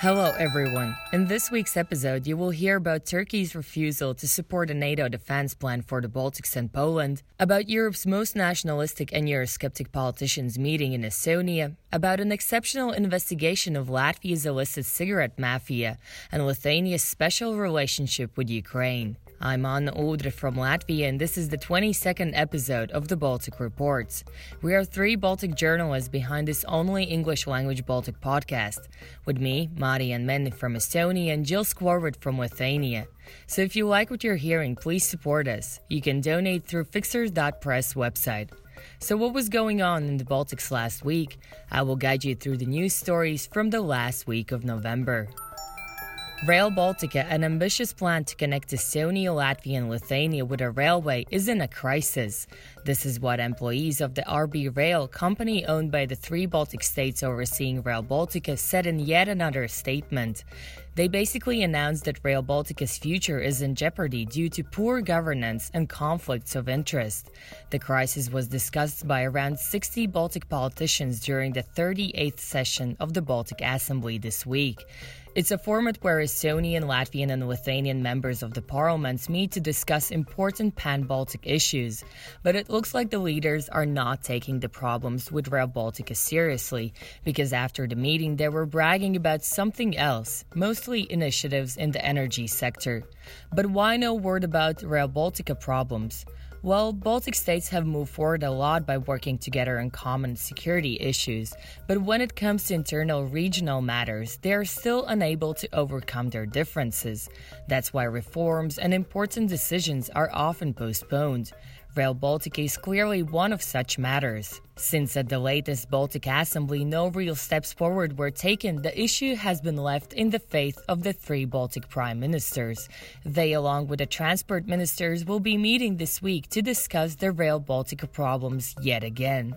Hello, everyone. In this week's episode, you will hear about Turkey's refusal to support a NATO defense plan for the Baltics and Poland, about Europe's most nationalistic and Eurosceptic politicians meeting in Estonia, about an exceptional investigation of Latvia's illicit cigarette mafia, and Lithuania's special relationship with Ukraine. I'm Anna Udre from Latvia, and this is the 22nd episode of The Baltic Reports. We are three Baltic journalists behind this only English-language Baltic podcast, with me, Marian Menni from Estonia, and Jill Skorwood from Lithuania. So if you like what you're hearing, please support us. You can donate through Fixers.Press website. So what was going on in the Baltics last week? I will guide you through the news stories from the last week of November. Rail Baltica, an ambitious plan to connect Estonia, Latvia and Lithuania with a railway, is in a crisis. This is what employees of the RB Rail, company owned by the three Baltic states overseeing Rail Baltica, said in yet another statement. They basically announced that Rail Baltica's future is in jeopardy due to poor governance and conflicts of interest. The crisis was discussed by around 60 Baltic politicians during the 38th session of the Baltic Assembly this week. It's a format where Estonian, Latvian and Lithuanian members of the parliaments meet to discuss important pan-Baltic issues. But it looks like the leaders are not taking the problems with Rail Baltica seriously, because after the meeting they were bragging about something else, mostly initiatives in the energy sector. But why no word about Rail Baltica problems? Well, Baltic states have moved forward a lot by working together on common security issues, but when it comes to internal regional matters, they are still unable to overcome their differences. That's why reforms and important decisions are often postponed. Rail Baltica is clearly one of such matters. Since at the latest Baltic Assembly no real steps forward were taken, the issue has been left in the faith of the three Baltic prime ministers. They, along with the transport ministers, will be meeting this week to discuss the Rail Baltica problems yet again.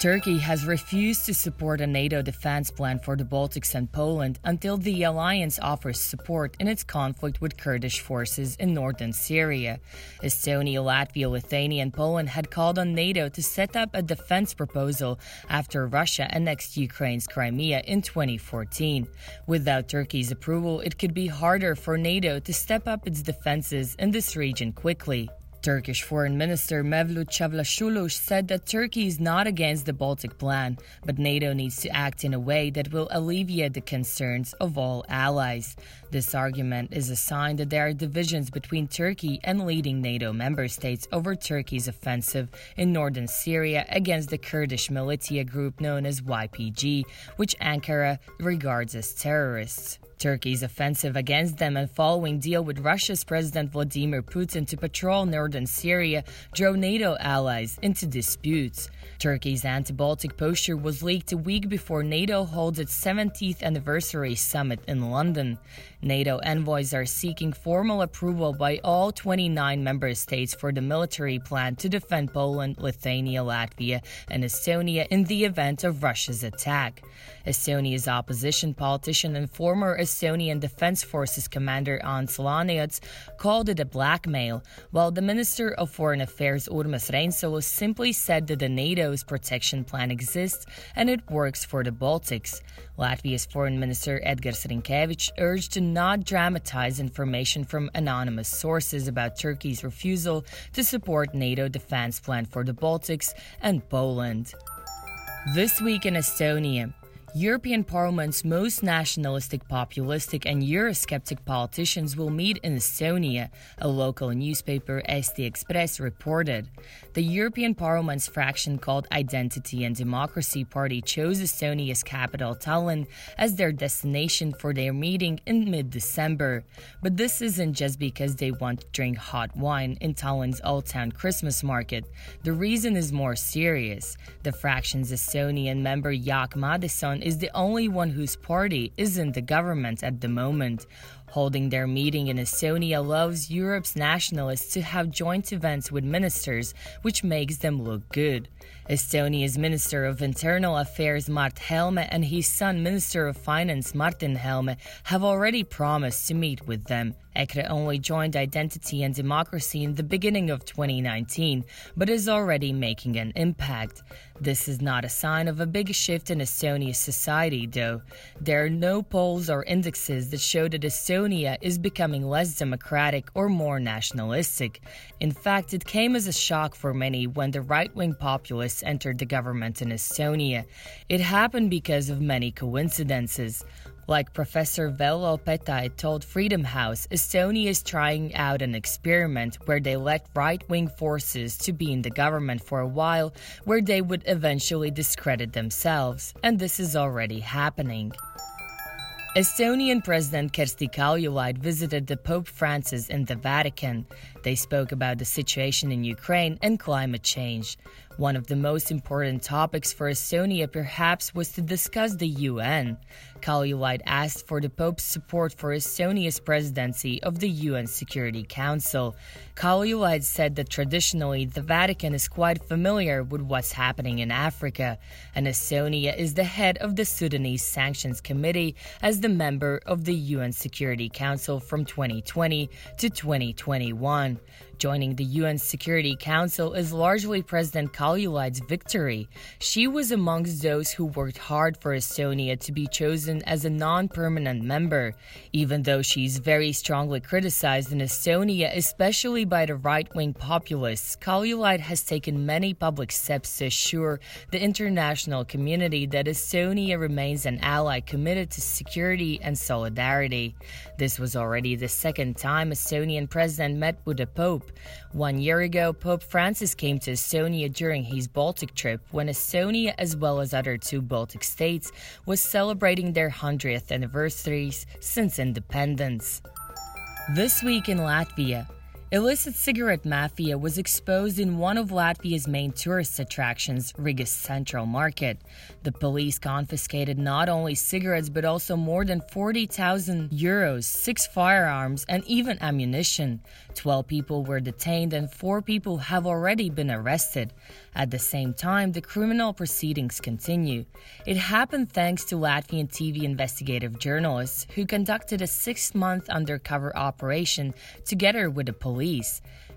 Turkey has refused to support a NATO defense plan for the Baltics and Poland until the alliance offers support in its conflict with Kurdish forces in northern Syria. Estonia, Latvia, Lithuania and Poland had called on NATO to set up a defense proposal after Russia annexed Ukraine's Crimea in 2014. Without Turkey's approval, it could be harder for NATO to step up its defenses in this region quickly. Turkish Foreign Minister Mevlut Çavuşoğlu said that Turkey is not against the Baltic plan, but NATO needs to act in a way that will alleviate the concerns of all allies. This argument is a sign that there are divisions between Turkey and leading NATO member states over Turkey's offensive in northern Syria against the Kurdish militia group known as YPG, which Ankara regards as terrorists. Turkey's offensive against them and following deal with Russia's President Vladimir Putin to patrol northern Syria drove NATO allies into disputes. Turkey's anti-Baltic posture was leaked a week before NATO holds its 70th anniversary summit in London. NATO envoys are seeking formal approval by all 29 member states for the military plan to defend Poland, Lithuania, Latvia and Estonia in the event of Russia's attack. Estonia's opposition politician and former Estonian Defense Forces Commander Ansip Laaneots called it a blackmail, while the Minister of Foreign Affairs Urmas Reinsalu simply said that the NATO's protection plan exists and it works for the Baltics. Latvia's Foreign Minister Edgars Rinķēvičs urged to not dramatize information from anonymous sources about Turkey's refusal to support NATO defense plan for the Baltics and Poland. This week in Estonia, European Parliament's most nationalistic, populistic and Eurosceptic politicians will meet in Estonia, a local newspaper Esti Express reported. The European Parliament's fraction called Identity and Democracy Party chose Estonia's capital Tallinn as their destination for their meeting in mid-December. But this isn't just because they want to drink hot wine in Tallinn's old-town Christmas market. The reason is more serious. The fraction's Estonian member Jaak Madison is the only one whose party is in the government at the moment. Holding their meeting in Estonia allows Europe's nationalists to have joint events with ministers, which makes them look good. Estonia's Minister of Internal Affairs Mart Helme and his son Minister of Finance Martin Helme have already promised to meet with them. EKRE only joined Identity and Democracy in the beginning of 2019, but is already making an impact. This is not a sign of a big shift in Estonia's society, though. There are no polls or indexes that show that Estonia is becoming less democratic or more nationalistic. In fact, it came as a shock for many when the right-wing populists entered the government in Estonia. It happened because of many coincidences. Like Professor Vello Petai told Freedom House, Estonia is trying out an experiment where they let right-wing forces to be in the government for a while, where they would eventually discredit themselves, and this is already happening. Estonian President Kersti Kaljulaid visited the Pope Francis in the Vatican. They spoke about the situation in Ukraine and climate change. One of the most important topics for Estonia, perhaps, was to discuss the UN. Kaljulaid asked for the Pope's support for Estonia's presidency of the UN Security Council. Kaljulaid said that traditionally the Vatican is quite familiar with what's happening in Africa, and Estonia is the head of the Sudanese Sanctions Committee as the member of the UN Security Council from 2020 to 2021. Joining the UN Security Council is largely President Kaljulaid's victory. She was amongst those who worked hard for Estonia to be chosen as a non-permanent member. Even though she is very strongly criticized in Estonia, especially by the right-wing populists, Kaljulaid has taken many public steps to assure the international community that Estonia remains an ally committed to security and solidarity. This was already the second time Estonian president met with the Pope. 1 year ago, Pope Francis came to Estonia during his Baltic trip when Estonia, as well as other two Baltic states, was celebrating their 100th anniversaries since independence. This week in Latvia. Illicit cigarette mafia was exposed in one of Latvia's main tourist attractions, Riga Central Market. The police confiscated not only cigarettes but also more than 40,000 euros, 6 firearms and even ammunition. 12 people were detained and 4 people have already been arrested. At the same time, the criminal proceedings continue. It happened thanks to Latvian TV investigative journalists who conducted a 6-month undercover operation together with the police.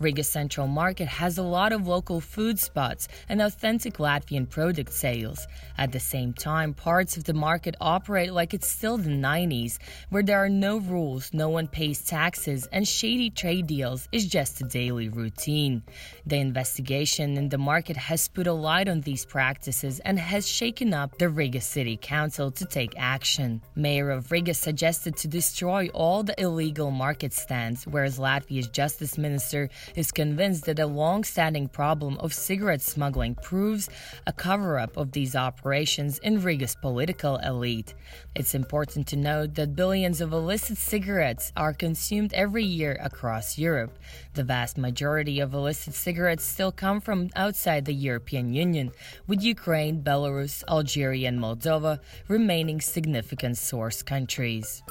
Riga Central Market has a lot of local food spots and authentic Latvian product sales. At the same time, parts of the market operate like it's still the 90s, where there are no rules, no one pays taxes, and shady trade deals is just a daily routine. The investigation in the market has put a light on these practices and has shaken up the Riga City Council to take action. Mayor of Riga suggested to destroy all the illegal market stands, whereas Latvia's justice Minister is convinced that a long-standing problem of cigarette smuggling proves a cover-up of these operations in Riga's political elite. It's important to note that billions of illicit cigarettes are consumed every year across Europe. The vast majority of illicit cigarettes still come from outside the European Union, with Ukraine, Belarus, Algeria and Moldova remaining significant source countries.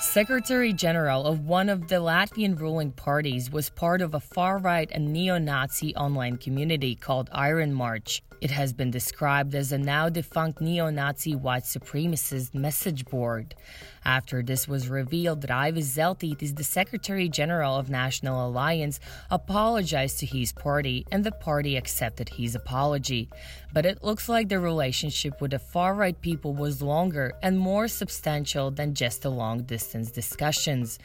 Secretary-General of one of the Latvian ruling parties was part of a far-right and neo-Nazi online community called Iron March. It has been described as a now-defunct neo-Nazi white supremacist message board. After this was revealed, Raivis Zeltītis, the Secretary-General of National Alliance, apologized to his party and the party accepted his apology. But it looks like the relationship with the far-right people was longer and more substantial than just a long-distance discussions.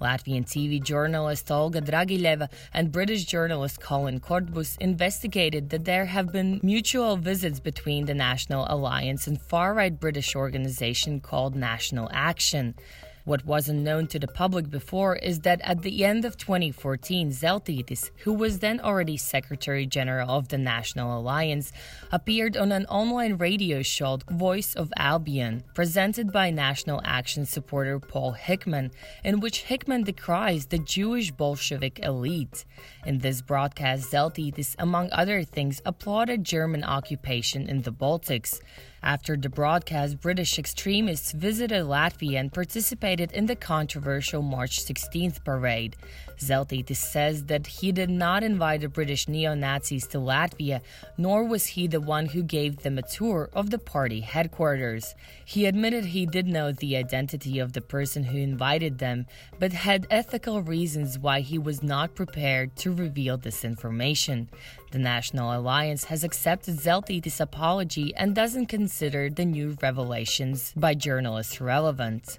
Latvian TV journalist Olga Dragileva and British journalist Colin Cordbus investigated that there have been mutual visits between the National Alliance and far-right British organization called National Action. What wasn't known to the public before is that at the end of 2014, Zeltītis, who was then already Secretary-General of the National Alliance, appeared on an online radio show, Voice of Albion, presented by National Action supporter Paul Hickman, in which Hickman decries the Jewish Bolshevik elite. In this broadcast, Zeltītis, among other things, applauded German occupation in the Baltics. After the broadcast, British extremists visited Latvia and participated participated in the controversial March 16th parade. Zeltītis says that he did not invite the British neo-Nazis to Latvia, nor was he the one who gave them a tour of the party headquarters. He admitted he did know the identity of the person who invited them, but had ethical reasons why he was not prepared to reveal this information. The National Alliance has accepted Zeltītis' apology and doesn't consider the new revelations by journalists relevant.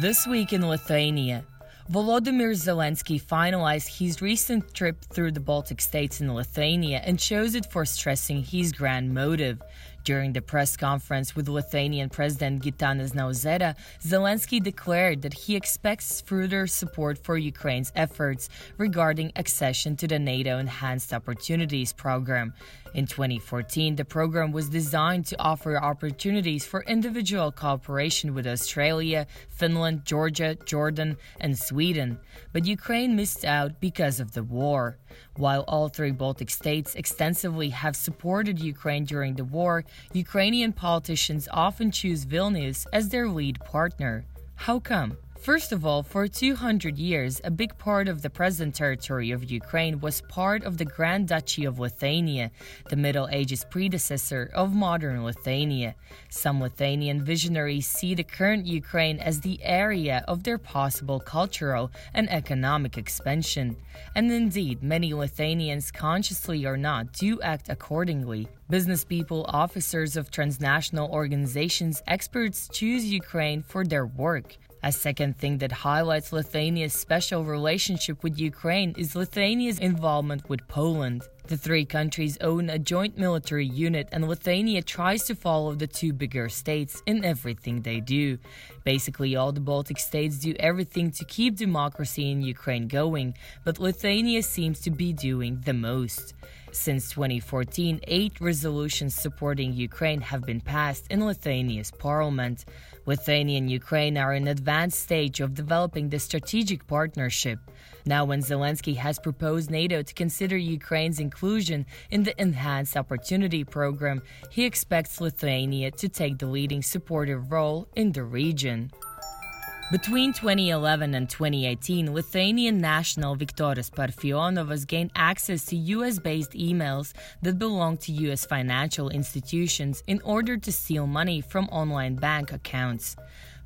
This week in Lithuania, Volodymyr Zelensky finalized his recent trip through the Baltic states in Lithuania and chose it for stressing his grand motive. During the press conference with Lithuanian President Gitanas Nausėda, Zelensky declared that he expects further support for Ukraine's efforts regarding accession to the NATO Enhanced Opportunities Program. In 2014, the program was designed to offer opportunities for individual cooperation with Australia, Finland, Georgia, Jordan, and Sweden. But Ukraine missed out because of the war. While all three Baltic states extensively have supported Ukraine during the war, Ukrainian politicians often choose Vilnius as their lead partner. How come? First of all, for 200 years, a big part of the present territory of Ukraine was part of the Grand Duchy of Lithuania, the Middle Ages predecessor of modern Lithuania. Some Lithuanian visionaries see the current Ukraine as the area of their possible cultural and economic expansion. And indeed, many Lithuanians, consciously or not, do act accordingly. Business people, officers of transnational organizations, experts choose Ukraine for their work. A second thing that highlights Lithuania's special relationship with Ukraine is Lithuania's involvement with Poland. The three countries own a joint military unit, and Lithuania tries to follow the two bigger states in everything they do. Basically, all the Baltic states do everything to keep democracy in Ukraine going, but Lithuania seems to be doing the most. Since 2014, 8 resolutions supporting Ukraine have been passed in Lithuania's parliament. Lithuania and Ukraine are in advanced stage of developing the strategic partnership. Now, when Zelensky has proposed NATO to consider Ukraine's inclusion in the Enhanced Opportunity Program, he expects Lithuania to take the leading supportive role in the region. Between 2011 and 2018, Lithuanian national Viktoras Parfionovas gained access to US-based emails that belonged to US financial institutions in order to steal money from online bank accounts.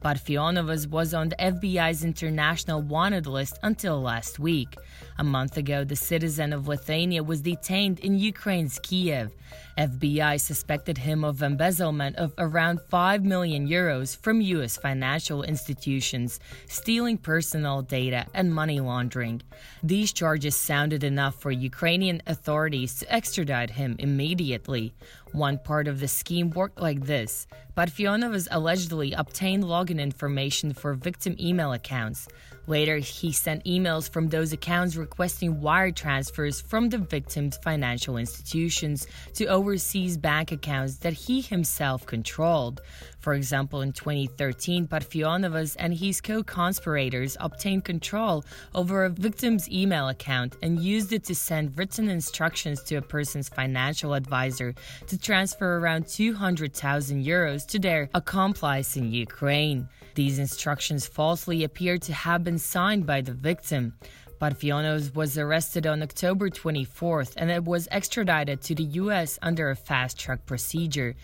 Parfionovas was on the FBI's international wanted list until last week. A month ago, the citizen of Lithuania was detained in Ukraine's Kiev. FBI suspected him of embezzlement of around 5 million euros from US financial institutions, stealing personal data and money laundering. These charges sounded enough for Ukrainian authorities to extradite him immediately. One part of the scheme worked like this. Parfionovas allegedly obtained login information for victim email accounts. Later, he sent emails from those accounts requesting wire transfers from the victim's financial institutions to overseas bank accounts that he himself controlled. For example, in 2013, Parfionovas and his co-conspirators obtained control over a victim's email account and used it to send written instructions to a person's financial advisor to transfer around 200,000 euros to their accomplice in Ukraine. These instructions falsely appear to have been signed by the victim. Parfionovas was arrested on October 24th and was extradited to the US under a fast-track procedure.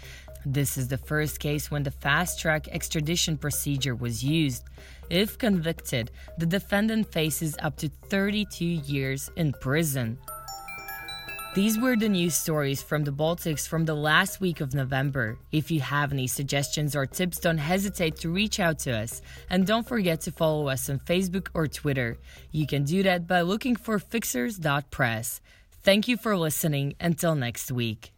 This is the first case when the fast-track extradition procedure was used. If convicted, the defendant faces up to 32 years in prison. These were the news stories from the Baltics from the last week of November. If you have any suggestions or tips, don't hesitate to reach out to us. And don't forget to follow us on Facebook or Twitter. You can do that by looking for Fixers.Press. Thank you for listening. Until next week.